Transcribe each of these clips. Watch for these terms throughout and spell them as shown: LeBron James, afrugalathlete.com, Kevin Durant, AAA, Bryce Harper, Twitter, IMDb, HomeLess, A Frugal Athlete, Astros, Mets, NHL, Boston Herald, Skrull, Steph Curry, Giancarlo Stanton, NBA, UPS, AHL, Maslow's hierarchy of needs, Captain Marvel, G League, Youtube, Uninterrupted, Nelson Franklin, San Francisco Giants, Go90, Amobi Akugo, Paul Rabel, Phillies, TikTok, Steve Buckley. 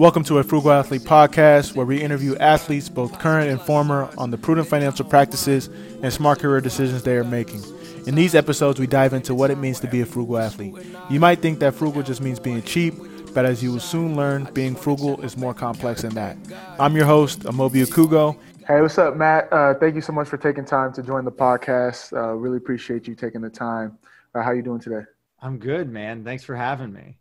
Welcome to A Frugal Athlete podcast, where we interview athletes, both current and former, on the prudent financial practices and smart career decisions they are making. In these episodes, we dive into what it means to be a frugal athlete. You might think that frugal just means being cheap, but as you will soon learn, being frugal is more complex than that. I'm your host, Amobi Akugo. Hey, what's up, Matt? Thank you so much for taking time to join the podcast. Really appreciate you taking the time. How you doing today? I'm good, man. Thanks for having me.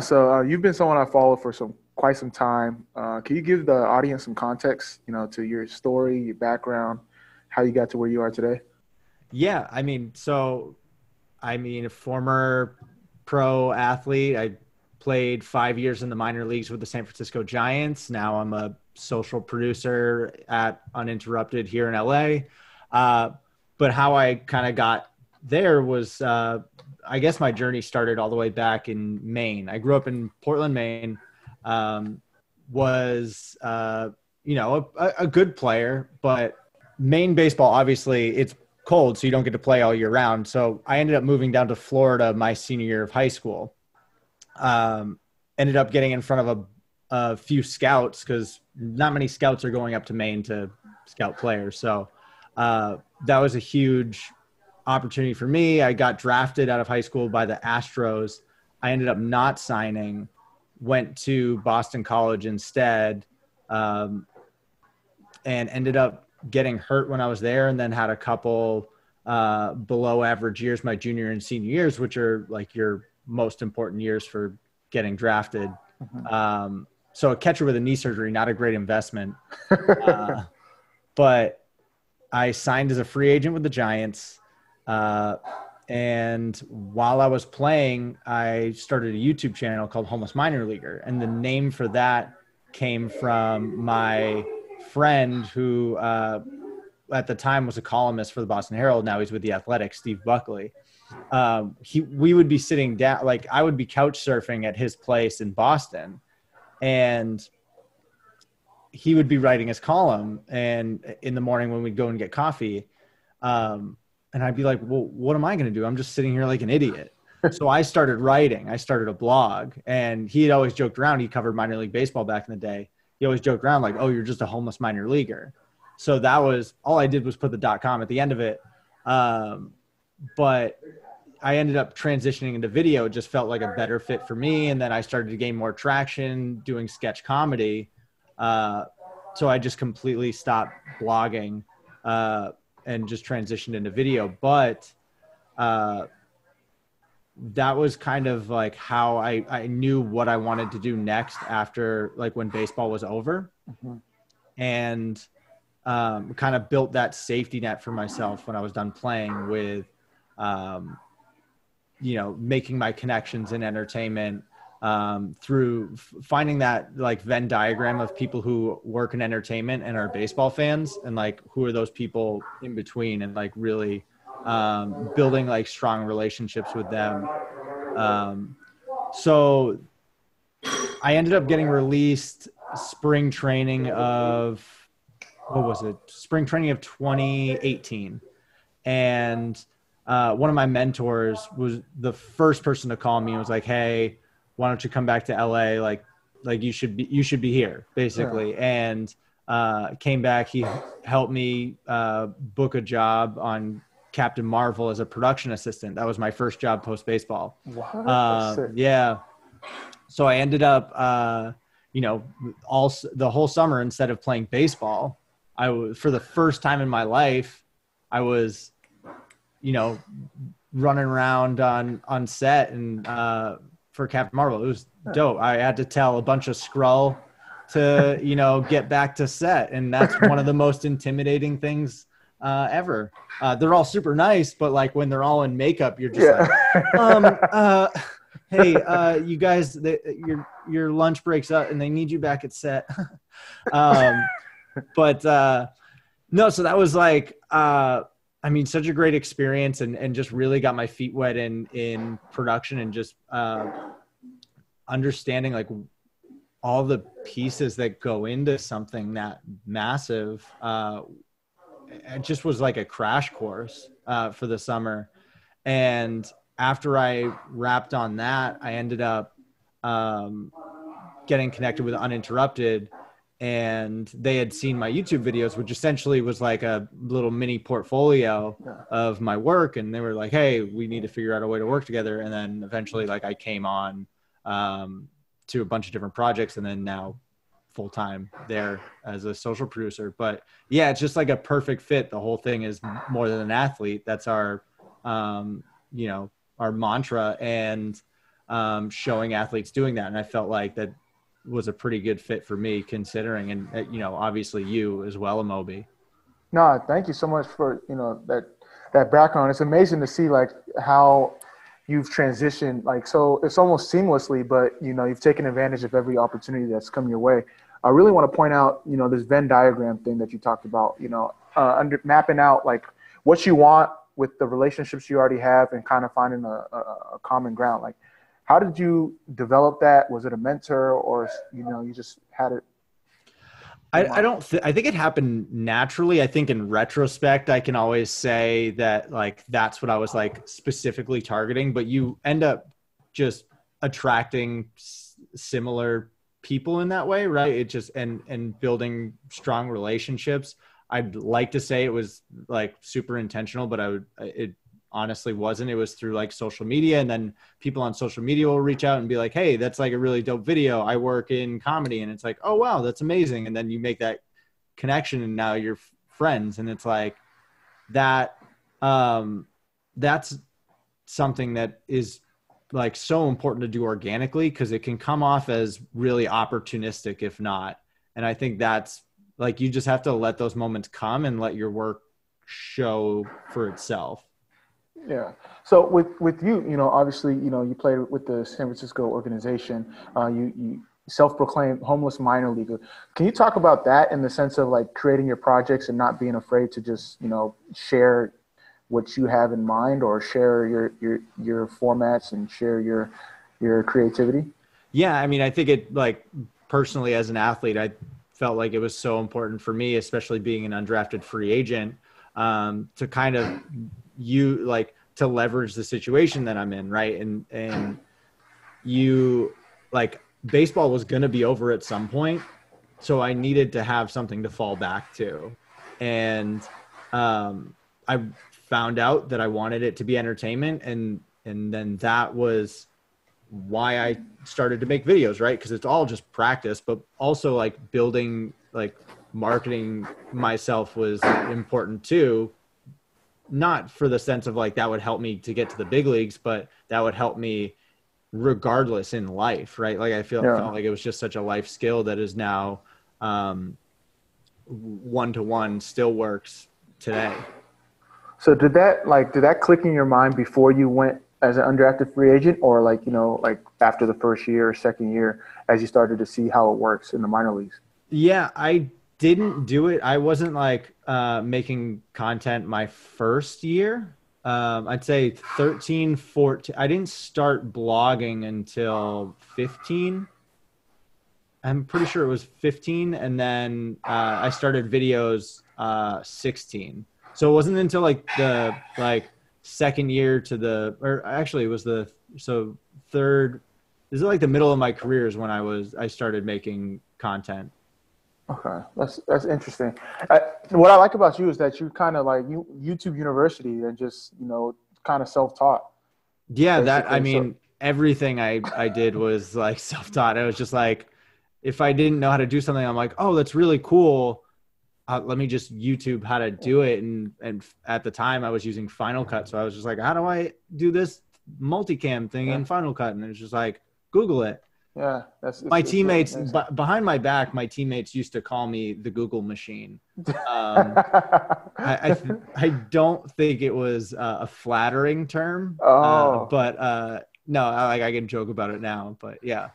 So you've been someone I followed for quite some time. Can you give the audience some context, to your story, your background, how you got to where you are today? Yeah, a former pro athlete. I played 5 years in the minor leagues with the San Francisco Giants. Now I'm a social producer at Uninterrupted here in LA. But how I kind of got there was, I guess my journey started all the way back in Maine. I grew up in Portland, Maine, a good player, but Maine baseball, obviously it's cold, so you don't get to play all year round. So I ended up moving down to Florida my senior year of high school. Ended up getting in front of a few scouts because not many scouts are going up to Maine to scout players. So that was a huge opportunity for me. I got drafted out of high school by the Astros. I ended up not signing, went to Boston College instead, and ended up getting hurt when I was there, and then had a couple below average years my junior and senior years, which are like your most important years for getting drafted. Mm-hmm. So a catcher with a knee surgery, not a great investment. But I signed as a free agent with the Giants. And while I was playing, I started a YouTube channel called Homeless Minor Leaguer. And the name for that came from my friend who, at the time was a columnist for the Boston Herald. Now he's with The Athletic, Steve Buckley. We would be sitting down, like I would be couch surfing at his place in Boston, and he would be writing his column. And in the morning when we'd go and get coffee, and I'd be like, well, what am I going to do? I'm just sitting here like an idiot. So I started writing. I started a blog. And he had always joked around. He covered minor league baseball back in the day. He always joked around like, oh, you're just a homeless minor leaguer. So that was all I did was put the .com at the end of it. But I ended up transitioning into video. It just felt like a better fit for me. And then I started to gain more traction doing sketch comedy. So I just completely stopped blogging and just transitioned into video. But that was kind of like how I knew what I wanted to do next after like when baseball was over. Mm-hmm. And kind of built that safety net for myself when I was done playing with, making my connections in entertainment through finding that like Venn diagram of people who work in entertainment and are baseball fans, and like who are those people in between, and like really building like strong relationships with them. So I ended up getting released spring training of 2018, and one of my mentors was the first person to call me and was like, hey, why don't you come back to LA? Like you should be here, basically. Yeah. And came back. He helped me book a job on Captain Marvel as a production assistant. That was my first job post baseball. Wow. Yeah. So I ended up, all the whole summer, instead of playing baseball, I was, for the first time in my life, I was, running around on set and, for Captain Marvel. It was dope. I had to tell a bunch of Skrull to, get back to set. And that's one of the most intimidating things ever. They're all super nice, but like when they're all in makeup, you're just like, hey, you guys, your lunch breaks up and they need you back at set. So that was like, such a great experience and just really got my feet wet in production and just understanding like all the pieces that go into something that massive. It just was like a crash course for the summer. And after I wrapped on that, I ended up getting connected with Uninterrupted, and they had seen my YouTube videos, which essentially was like a little mini portfolio of my work. And they were like, hey, we need to figure out a way to work together. And then eventually, like, I came on to a bunch of different projects, and then now full-time there as a social producer. But yeah, it's just like a perfect fit. The whole thing is more than an athlete. That's our, you know, our mantra, and showing athletes doing that. And I felt like that was a pretty good fit for me, considering, and you know, obviously you as well, Amobi. No, thank you so much for, you know, that background. It's amazing to see like how you've transitioned, like, so it's almost seamlessly, but you know, you've taken advantage of every opportunity that's come your way. I really want to point out, you know, this Venn diagram thing that you talked about, you know, under mapping out like what you want with the relationships you already have and kind of finding a common ground. Like, how did you develop that? Was it a mentor, or, you know, you just had it? I think it happened naturally. I think in retrospect, I can always say that like, that's what I was like specifically targeting, but you end up just attracting similar people in that way. Right. It just, and building strong relationships. I'd like to say it was like super intentional, but it honestly wasn't. It was through like social media, and then people on social media will reach out and be like, hey, that's like a really dope video. I work in comedy. And it's like, oh wow, that's amazing. And then you make that connection, and now you're friends. And it's like that, that's something that is like so important to do organically, because it can come off as really opportunistic if not. And I think that's like, you just have to let those moments come and let your work show for itself. Yeah. So with you, you know, obviously, you know, you played with the San Francisco organization, you self-proclaimed homeless minor leaguer. Can you talk about that in the sense of like creating your projects and not being afraid to just, you know, share what you have in mind, or share your formats and share your creativity? Yeah. I mean, I think it, like, personally as an athlete, I felt like it was so important for me, especially being an undrafted free agent, to kind of, you like to leverage the situation that I'm in, right? And you, like, baseball was going to be over at some point, so I needed to have something to fall back to. And I found out that I wanted it to be entertainment, and then that was why I started to make videos, right? Because it's all just practice, but also like building, like marketing myself was important too. Not for the sense of like, that would help me to get to the big leagues, but that would help me regardless in life. Right. Like, I felt like it was just such a life skill that is now, one-to-one still works today. So did that click in your mind before you went as an undrafted free agent, or like, you know, like after the first year or second year, as you started to see how it works in the minor leagues? Yeah, I didn't do it. I wasn't like making content my first year. I'd say 13, 14. I didn't start blogging until 15. I'm pretty sure it was 15. And then I started videos 16. So it wasn't until like the second year to the, or actually it was third. This is like the middle of my career is when I started making content. Okay. That's interesting. What I like about you is that you kind of like YouTube University and just, you know, kind of self-taught. Yeah. Basically. That, I mean, everything I did was like self-taught. I was just like, if I didn't know how to do something, I'm like, oh, that's really cool. Let me just YouTube how to do it. And at the time I was using Final Cut. So I was just like, how do I do this multicam thing in Final Cut? And it was just like, Google it. Yeah, that's my teammates behind my back. My teammates used to call me the Google machine. I don't think it was a flattering term, but no, I can joke about it now. But yeah,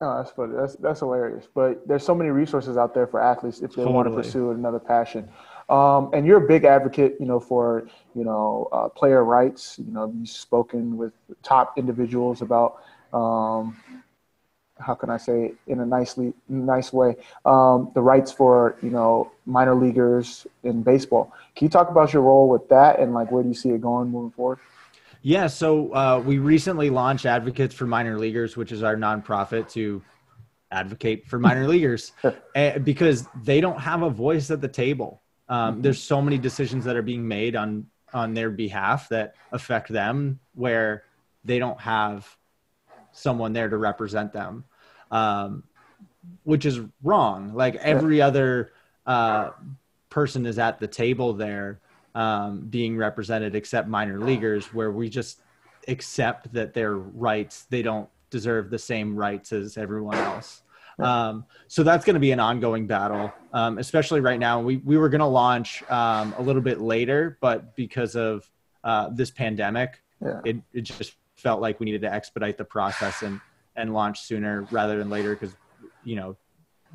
no, that's funny. That's hilarious. But there's so many resources out there for athletes if they want to pursue another passion. And you're a big advocate, you know, for, you know, player rights. You know, you've spoken with top individuals about. How can I say it in a nice way, the rights for, you know, minor leaguers in baseball. Can you talk about your role with that and like, where do you see it going moving forward? Yeah. So we recently launched Advocates for Minor Leaguers, which is our nonprofit to advocate for minor leaguers because they don't have a voice at the table. There's so many decisions that are being made on their behalf that affect them where they don't have someone there to represent them, which is wrong. Like every other person is at the table there being represented except minor leaguers, where we just accept that their rights, they don't deserve the same rights as everyone else. So that's going to be an ongoing battle, especially right now. We were going to launch a little bit later, but because of this pandemic, it just felt like we needed to expedite the process and launch sooner rather than later, because, you know,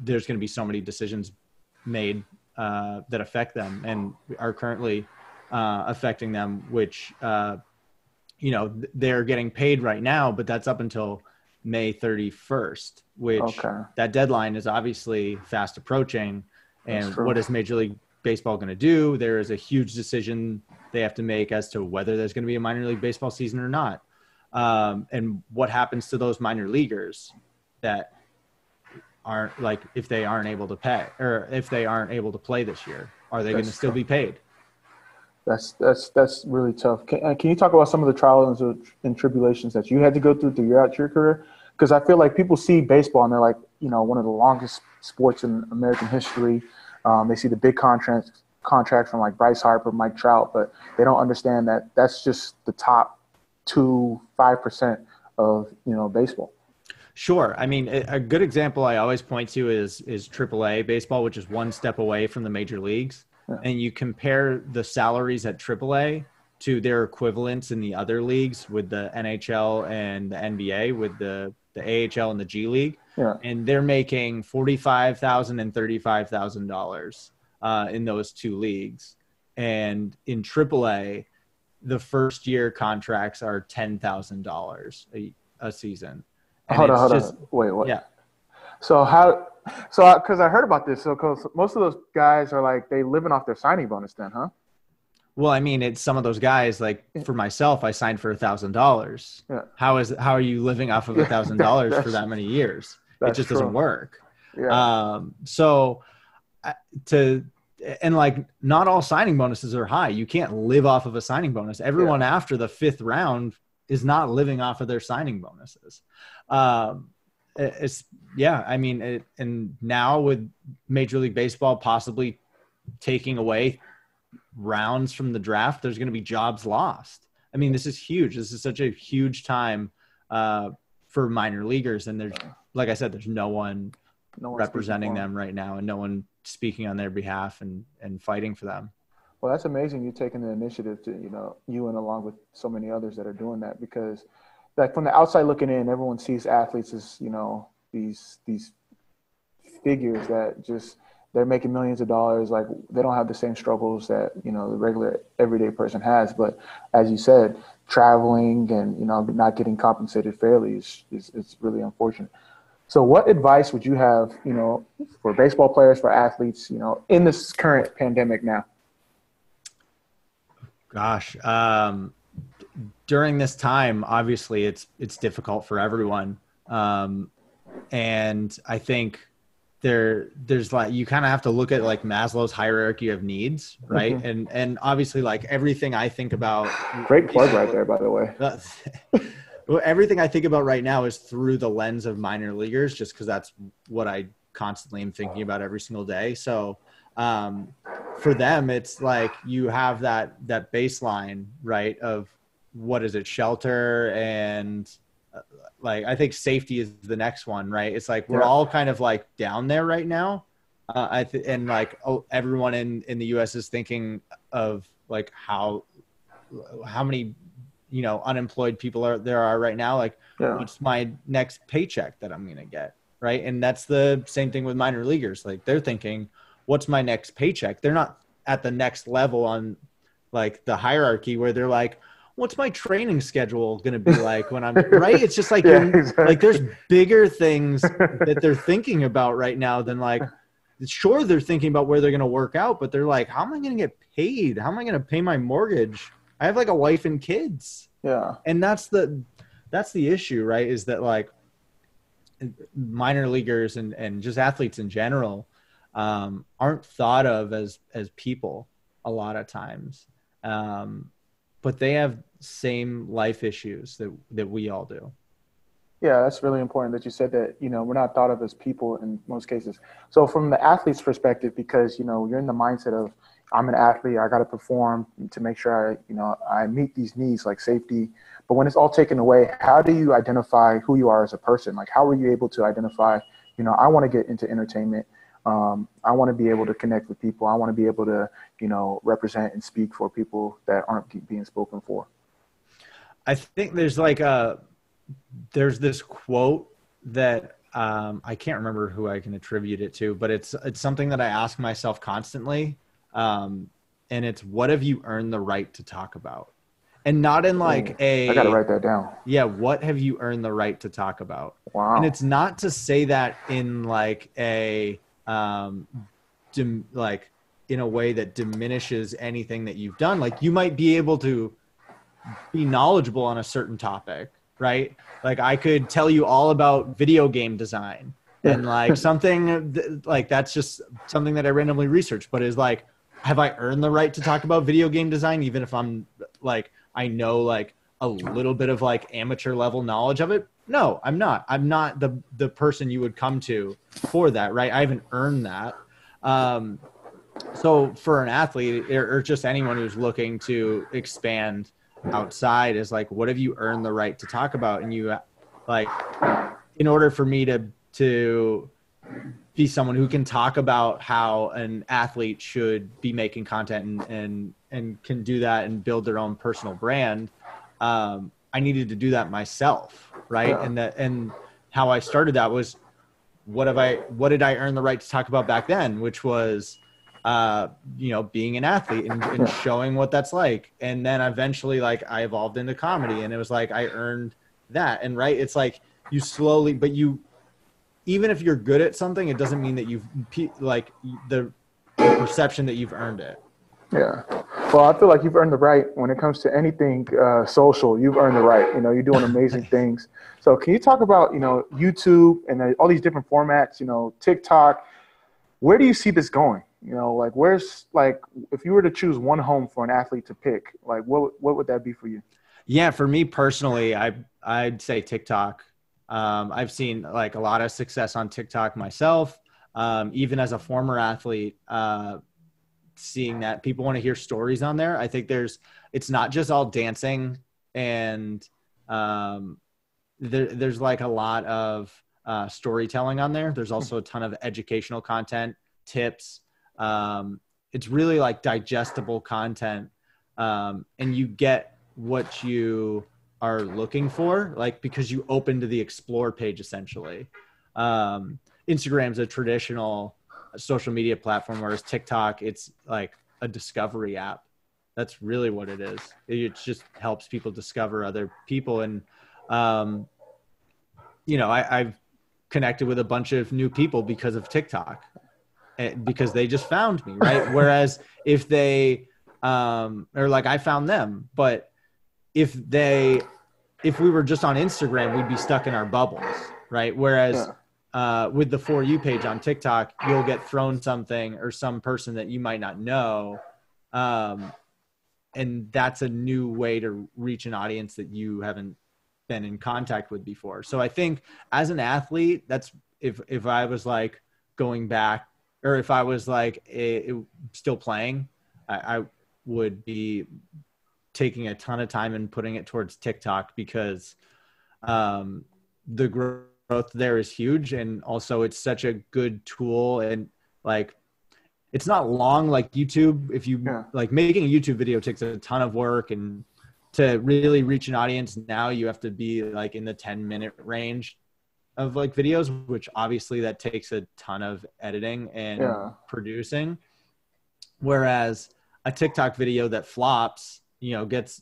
there's going to be so many decisions made that affect them and are currently affecting them, which, you know, they're getting paid right now, but that's up until May 31st, which that deadline is obviously fast approaching. And what is Major League Baseball going to do? There is a huge decision they have to make as to whether there's going to be a minor league baseball season or not. And what happens to those minor leaguers that aren't, like, if they aren't able to pay or if they aren't able to play this year, are they going to still be paid? That's really tough. Can you talk about some of the trials and tribulations that you had to go through throughout your career? Because I feel like people see baseball and they're like, you know, one of the longest sports in American history. They see the big contracts from like Bryce Harper, Mike Trout, but they don't understand that that's just the top 5% of, you know, baseball. Sure. I mean, a good example I always point to is AAA baseball, which is one step away from the major leagues. And you compare the salaries at AAA to their equivalents in the other leagues with the NHL and the NBA, with the AHL and the G League. And they're making $45,000 and $35,000 in those two leagues. And in AAA, the first year contracts are $10,000 a season. And hold on. Wait, what? Yeah. So, because I heard about this, because most of those guys are like, they living off their signing bonus then, huh? Well, I mean, it's some of those guys, like for myself, I signed for $1,000. How are you living off of $1,000 for that many years? It just doesn't work. And like, not all signing bonuses are high. You can't live off of a signing bonus. Everyone after the fifth round is not living off of their signing bonuses. And now with Major League Baseball possibly taking away rounds from the draft, there's going to be jobs lost. I mean, this is huge. This is such a huge time for minor leaguers, and there's, like I said, there's no one representing them right now, and no one speaking on their behalf and fighting for them. Well, that's amazing. You're taking the initiative to, you know, you and along with so many others that are doing that, because, like, from the outside looking in, everyone sees athletes as, you know, these figures that just, they're making millions of dollars. Like, they don't have the same struggles that, you know, the regular everyday person has. But as you said, traveling and, you know, not getting compensated fairly is really unfortunate. So what advice would you have, you know, for baseball players, for athletes, you know, in this current pandemic now? Gosh, during this time, obviously it's difficult for everyone. And I think there's like, you kind of have to look at like Maslow's hierarchy of needs. Right. Mm-hmm. And obviously, like, everything I think about, great plug right there, by the way, everything I think about right now is through the lens of minor leaguers, just cause that's what I constantly am thinking about every single day. So, for them, it's like, you have that baseline, right, of what is it, shelter, and like, I think safety is the next one, right? It's like, we're all kind of like down there right now. And like, everyone in the US is thinking of like how many, you know, unemployed people there are right now. Like, what's my next paycheck that I'm going to get? Right. And that's the same thing with minor leaguers. Like, they're thinking, what's my next paycheck? They're not at the next level on like the hierarchy where they're like, what's my training schedule going to be like when I'm right? It's just like, like, there's bigger things that they're thinking about right now than, like, sure, they're thinking about where they're going to work out, but they're like, how am I going to get paid? How am I going to pay my mortgage? I have like a wife and kids. Yeah. And that's the issue, right? Is that, like, minor leaguers and just athletes in general aren't thought of as people a lot of times. But they have same life issues that we all do. Yeah, that's really important that you said that, you know, we're not thought of as people in most cases. So from the athlete's perspective, because, you know, you're in the mindset of, I'm an athlete, I got to perform to make sure I meet these needs like safety. But when it's all taken away, how do you identify who you are as a person? Like, how are you able to identify, you know, I want to get into entertainment. I want to be able to connect with people. I want to be able to, you know, represent and speak for people that aren't being spoken for. I think there's like there's this quote that I can't remember who I can attribute it to, but it's something that I ask myself constantly. And it's, what have you earned the right to talk about? And not in like I got to write that down. Yeah. What have you earned the right to talk about? Wow. And it's not to say that in like like in a way that diminishes anything that you've done. Like, you might be able to be knowledgeable on a certain topic, right? Like, I could tell you all about video game design and like like, that's just something that I randomly researched, but is like, have I earned the right to talk about video game design? Even if I'm like, I know like a little bit of like amateur level knowledge of it. No, I'm not the person you would come to for that. Right. I haven't earned that. So for an athlete or just anyone who's looking to expand outside is like, what have you earned the right to talk about? And you like, in order for me to be someone who can talk about how an athlete should be making content and can do that and build their own personal brand, I needed to do that myself, right? Yeah. And how I started that was, what did I earn the right to talk about back then, which was being an athlete and showing what that's like. And then eventually, like, I evolved into comedy, and it was like I earned that. And right, it's like you slowly, but you. Even if you're good at something, it doesn't mean that you've like the perception that you've earned it. Yeah. Well, I feel like you've earned the right when it comes to anything social. You've earned the right. You know, you're doing amazing things. So can you talk about, you know, YouTube and all these different formats, you know, TikTok? Where do you see this going? You know, like, where's like, if you were to choose one home for an athlete to pick, like what would that be for you? Yeah. For me personally, I'd say TikTok. I've seen like a lot of success on TikTok myself, even as a former athlete, seeing that people want to hear stories on there. I think it's not just all dancing, and there's like a lot of storytelling on there. There's also a ton of educational content, tips. It's really like digestible content, and you get what you are looking for, like, because you open to the explore page essentially. Instagram's a traditional social media platform, whereas TikTok, it's like a discovery app. That's really what it is. It just helps people discover other people. And, I've connected with a bunch of new people because of TikTok, because they just found me, right? Whereas if they, or like I found them, but if we were just on Instagram, we'd be stuck in our bubbles, right? Whereas with the For You page on TikTok, you'll get thrown something or some person that you might not know. And that's a new way to reach an audience that you haven't been in contact with before. So I think as an athlete, that's if I was like going back, or if I was like still playing, I would be taking a ton of time and putting it towards TikTok, because the growth there is huge. And also it's such a good tool, and like, it's not long like YouTube. If you like, making a YouTube video takes a ton of work, and to really reach an audience now, you have to be like in the 10-minute range of like videos, which obviously that takes a ton of editing and producing. Whereas a TikTok video that flops, gets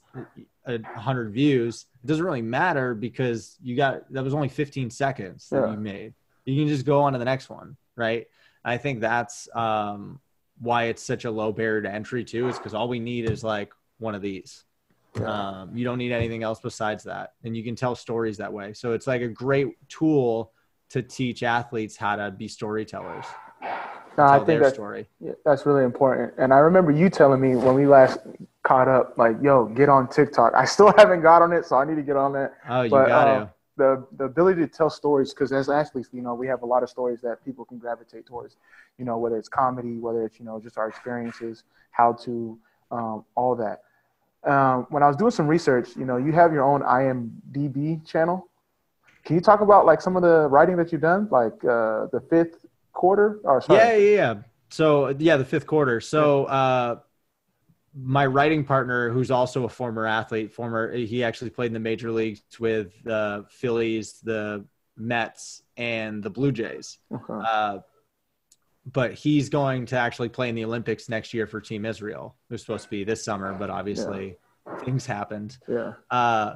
100 views, it doesn't really matter, because that was only 15 seconds that you made. You can just go on to the next one, right? I think that's why it's such a low barrier to entry too, is because all we need is like one of these. You don't need anything else besides that. And you can tell stories that way. So it's like a great tool to teach athletes how to be storytellers. I think that's really important. And I remember you telling me when we last caught up, like, yo, get on TikTok. I still haven't got on it, so I need to get on that. Oh, you got to. The ability to tell stories, because as athletes, you know, we have a lot of stories that people can gravitate towards, you know, whether it's comedy, whether it's, you know, just our experiences, how to, all that. When I was doing some research, you know, you have your own IMDb channel. Can you talk about like some of the writing that you've done, like the fifth quarter? So the fifth quarter. So my writing partner, who's also a former athlete, he actually played in the major leagues with the Phillies, the Mets, and the Blue Jays. Okay. But he's going to actually play in the Olympics next year for Team Israel. It was supposed to be this summer, but obviously things happened. Yeah.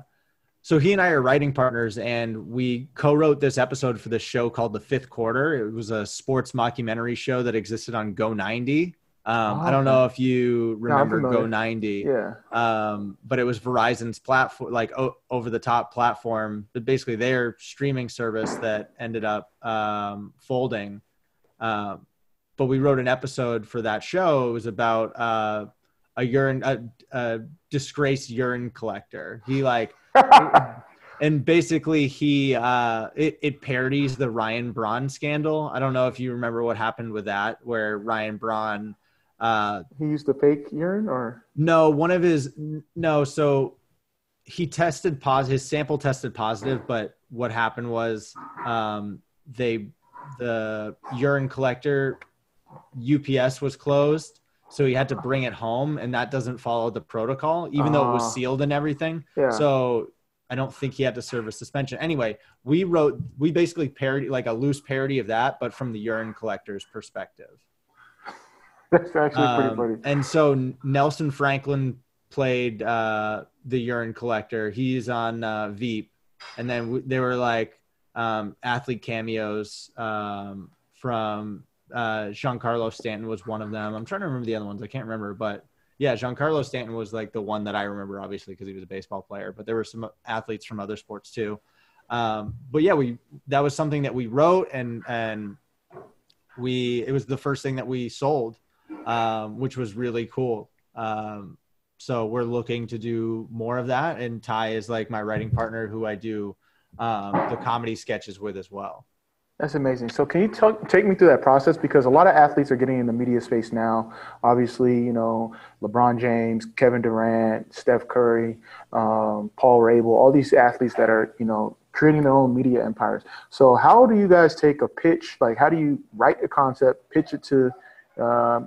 So he and I are writing partners, and we co-wrote this episode for this show called The Fifth Quarter. It was a sports mockumentary show that existed on Go90. I don't know if you remember Go90. Yeah. But it was Verizon's platform, like over-the-top platform, but basically their streaming service that ended up folding. But we wrote an episode for that show. It was about a disgraced urine collector. He and basically he it parodies the Ryan Braun scandal. I don't know if you remember what happened with that, where Ryan Braun he used the fake urine so he tested positive. His sample tested positive, but what happened was the urine collector UPS was closed, so he had to bring it home, and that doesn't follow the protocol, even though it was sealed and everything. Yeah. So I don't think he had to serve a suspension. Anyway, we basically parody, like a loose parody of that, but from the urine collector's perspective. That's actually pretty funny. And so Nelson Franklin played the urine collector. He's on Veep. And then they were like athlete cameos from Giancarlo Stanton was one of them. I'm trying to remember the other ones. I can't remember, but yeah, Giancarlo Stanton was like the one that I remember, obviously, because he was a baseball player, but there were some athletes from other sports too. But yeah, that was something that we wrote, and it was the first thing that we sold, which was really cool. So we're looking to do more of that. And Ty is like my writing partner, who I do the comedy sketches with as well. That's amazing. So can you take me through that process? Because a lot of athletes are getting in the media space now. Obviously, you know, LeBron James, Kevin Durant, Steph Curry, Paul Rabel, all these athletes that are, you know, creating their own media empires. So how do you guys take a pitch? Like, how do you write a concept, pitch it to,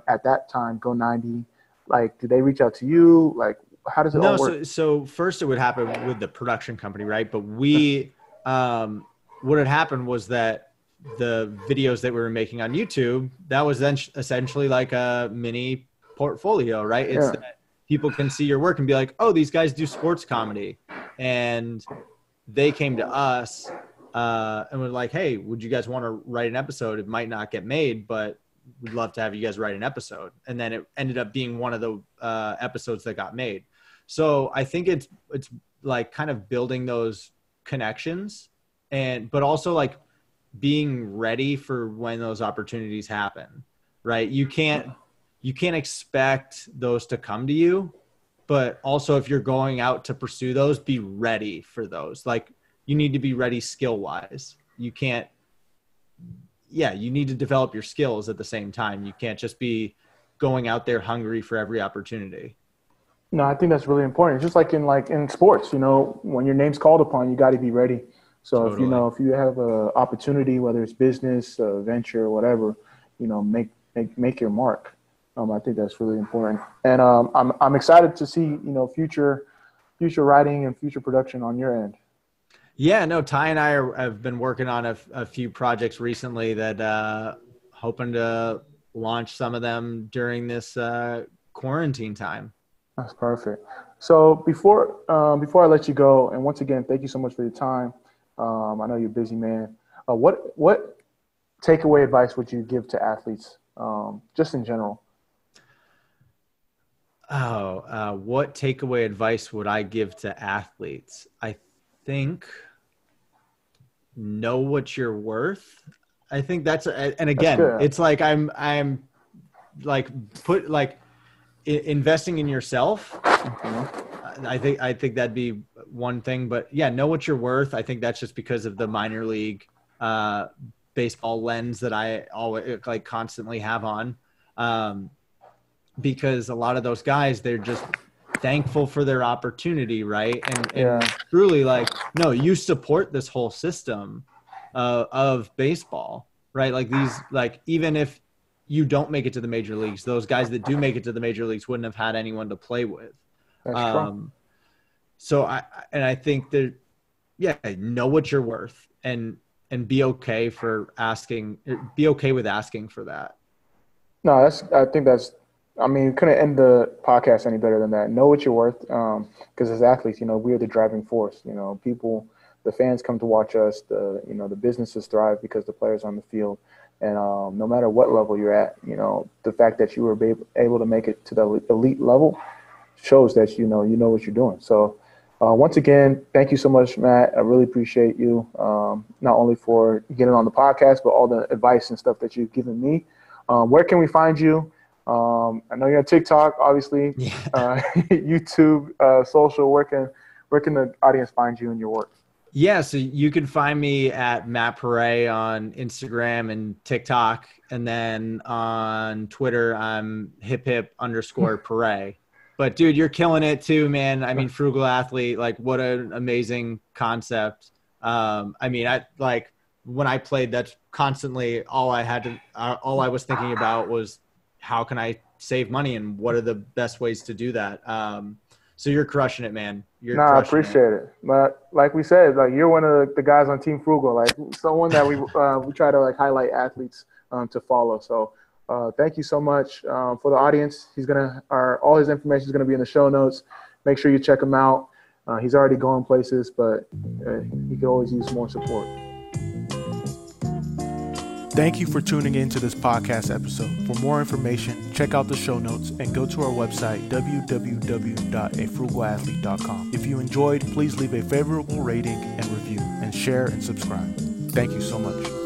at that time, Go90? Like, do they reach out to you? Like, how does it all work? So first it would happen with the production company, right? But what had happened was that the videos that we were making on YouTube, that was then essentially like a mini portfolio, right? It's that people can see your work and be like, oh, these guys do sports comedy. And they came to us and were like, hey, would you guys want to write an episode? It might not get made, but we'd love to have you guys write an episode. And then it ended up being one of the episodes that got made. So I think it's like kind of building those connections, but also like being ready for when those opportunities happen, right? You can't expect those to come to you, but also if you're going out to pursue those, be ready for those. Like, you need to be ready skill-wise. You need to develop your skills at the same time. You can't just be going out there hungry for every opportunity. No, I think that's really important. Just like in sports, you know, when your name's called upon, you got to be ready. So totally. If you have an opportunity, whether it's business, venture, whatever, you know, make your mark. I think that's really important, and I'm excited to see, you know, future writing and future production on your end. Yeah, no, Ty and I have been working on a few projects recently that hoping to launch some of them during this quarantine time. That's perfect. So before I let you go, and once again, thank you so much for your time. I know you're a busy man. What takeaway advice would you give to athletes, just in general? What takeaway advice would I give to athletes? I think know what you're worth. I think that's, and again, it's like, I'm like put like investing in yourself. Mm-hmm. I think that'd be one thing, but yeah, know what you're worth. I think that's just because of the minor league baseball lens that I always like constantly have on. Because a lot of those guys, they're just thankful for their opportunity. Right. And truly like, no, you support this whole system of baseball, right? Like these, like, even if you don't make it to the major leagues, those guys that do make it to the major leagues wouldn't have had anyone to play with. That's true. So I think that, yeah, know what you're worth and be okay for asking, be okay with asking for that. No, I couldn't end the podcast any better than that. Know what you're worth, because as athletes, we are the driving force. People, the fans come to watch us. The businesses thrive because the players on the field. And no matter what level you're at, the fact that you were able to make it to the elite level shows that you know what you're doing. So once again, thank you so much, Matt. I really appreciate you, not only for getting on the podcast, but all the advice and stuff that you've given me. Where can we find you? I know you're on TikTok, obviously, yeah. YouTube, social. Where can the audience find you and your work? Yeah, so you can find me at Matt Pare on Instagram and TikTok, and then on Twitter, I'm hip_Pare. But dude, you're killing it too, man. I mean, Frugal Athlete, like what an amazing concept. When I played, that's constantly all I was thinking about was, how can I save money and what are the best ways to do that? So you're crushing it, man. I appreciate it. But like we said, like you're one of the guys on Team Frugal, like someone that we try to like highlight athletes to follow. So thank you so much for the audience. All his information is going to be in the show notes. Make sure you check him out. He's already going places, but he could always use more support. Thank you for tuning in to this podcast episode. For more information, check out the show notes and go to our website, www.afrugalathlete.com. If you enjoyed, please leave a favorable rating and review and share and subscribe. Thank you so much.